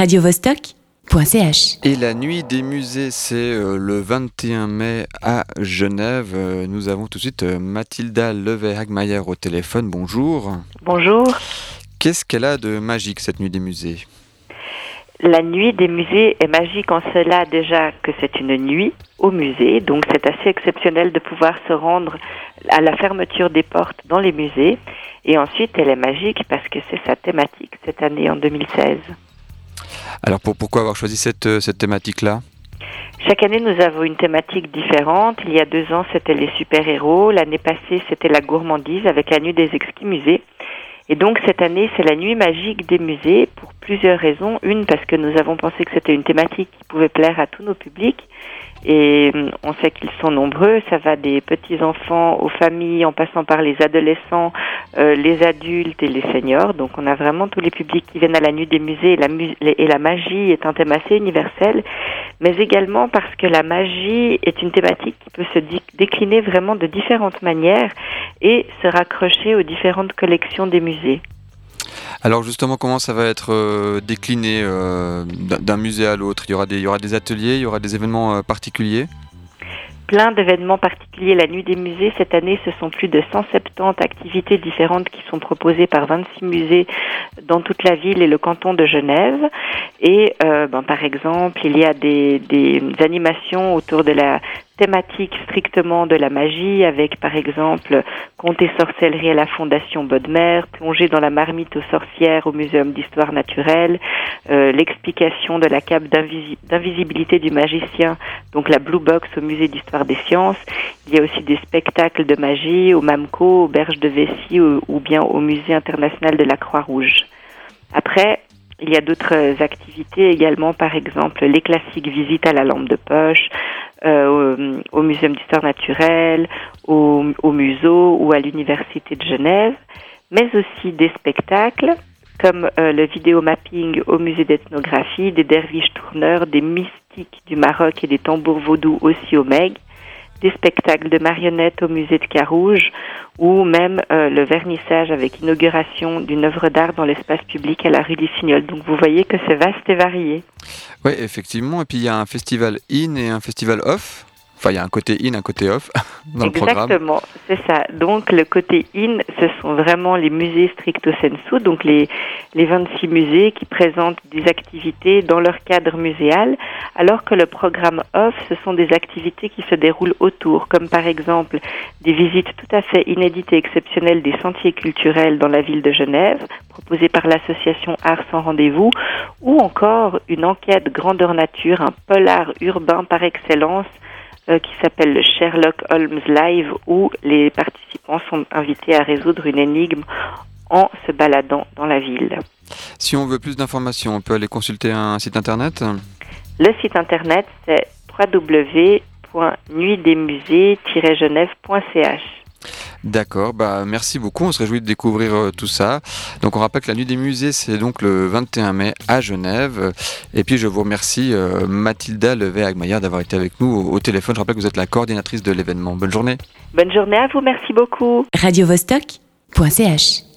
Radio Vostok.ch. Et la nuit des musées, c'est le 21 mai à Genève. Nous avons tout de suite Matylda Levet-Hagmajer au téléphone. Bonjour. Bonjour. Qu'est-ce qu'elle a de magique, cette nuit des musées ? La nuit des musées est magique en cela déjà que c'est une nuit au musée, donc c'est assez exceptionnel de pouvoir se rendre à la fermeture des portes dans les musées. Et ensuite, elle est magique parce que c'est sa thématique cette année en 2016. Alors pourquoi avoir choisi cette thématique-là ? Chaque année, nous avons une thématique différente. Il y a 2 ans, c'était les super-héros. L'année passée, c'était la gourmandise avec la nuit des exquis musées. Et donc cette année, c'est la nuit magique des musées pour plusieurs raisons. Une, parce que nous avons pensé que c'était une thématique qui pouvait plaire à tous nos publics. Et on sait qu'ils sont nombreux. Ça va des petits-enfants aux familles, en passant par les adolescents, les adultes et les seniors. Donc on a vraiment tous les publics qui viennent à la nuit des musées. Et la magie est un thème assez universel. Mais également parce que la magie est une thématique qui peut se décliner vraiment de différentes manières et se raccrocher aux différentes collections des musées. Alors justement, comment ça va être décliné d'un musée à l'autre ? Il y aura des ateliers, il y aura des événements particuliers ? Plein d'événements particuliers. La nuit des musées, cette année, ce sont plus de 170 activités différentes qui sont proposées par 26 musées dans toute la ville et le canton de Genève. Et par exemple, il y a des animations autour de la thématique strictement de la magie, avec par exemple contes et sorcellerie à la Fondation Bodmer, plongée dans la marmite aux sorcières au Muséum d'Histoire Naturelle, l'explication de la cape d'invisibilité du magicien, donc la Blue Box au Musée d'Histoire des Sciences. Il y a aussi des spectacles de magie au MAMCO, aux Bergeries de Vessie ou bien au Musée International de la Croix-Rouge. Après, il y a d'autres activités également, par exemple les classiques visites à la lampe de poche, au Muséum d'Histoire Naturelle, au Museau ou à l'Université de Genève, mais aussi des spectacles comme le vidéo mapping au Musée d'Ethnographie, des derviches tourneurs, des mystiques du Maroc et des tambours vaudous aussi au Meg, des spectacles de marionnettes au Musée de Carrouge ou même le vernissage avec inauguration d'une œuvre d'art dans l'espace public à la rue des Signoles. Donc vous voyez que c'est vaste et varié. Oui, effectivement. Et puis il y a un festival in et un festival off. Enfin, il y a un côté in, un côté off dans le programme. Exactement, c'est ça. Donc le côté in, ce sont vraiment les musées stricto sensu, donc les 26 musées qui présentent des activités dans leur cadre muséal, alors que le programme off, ce sont des activités qui se déroulent autour, comme par exemple des visites tout à fait inédites et exceptionnelles des sentiers culturels dans la ville de Genève, proposées par l'association Arts sans rendez-vous, ou encore une enquête grandeur nature, un polar urbain par excellence, qui s'appelle le Sherlock Holmes Live, où les participants sont invités à résoudre une énigme en se baladant dans la ville. Si on veut plus d'informations, on peut aller consulter un site internet ? Le site internet, c'est www.nuitdesmusées-genève.ch. D'accord, merci beaucoup, on se réjouit de découvrir tout ça. Donc on rappelle que la nuit des musées, c'est donc le 21 mai à Genève. Et puis je vous remercie Matylda Levet-Hagmajer d'avoir été avec nous au téléphone. Je rappelle que vous êtes la coordinatrice de l'événement. Bonne journée. Bonne journée à vous, merci beaucoup. Radio Vostok.ch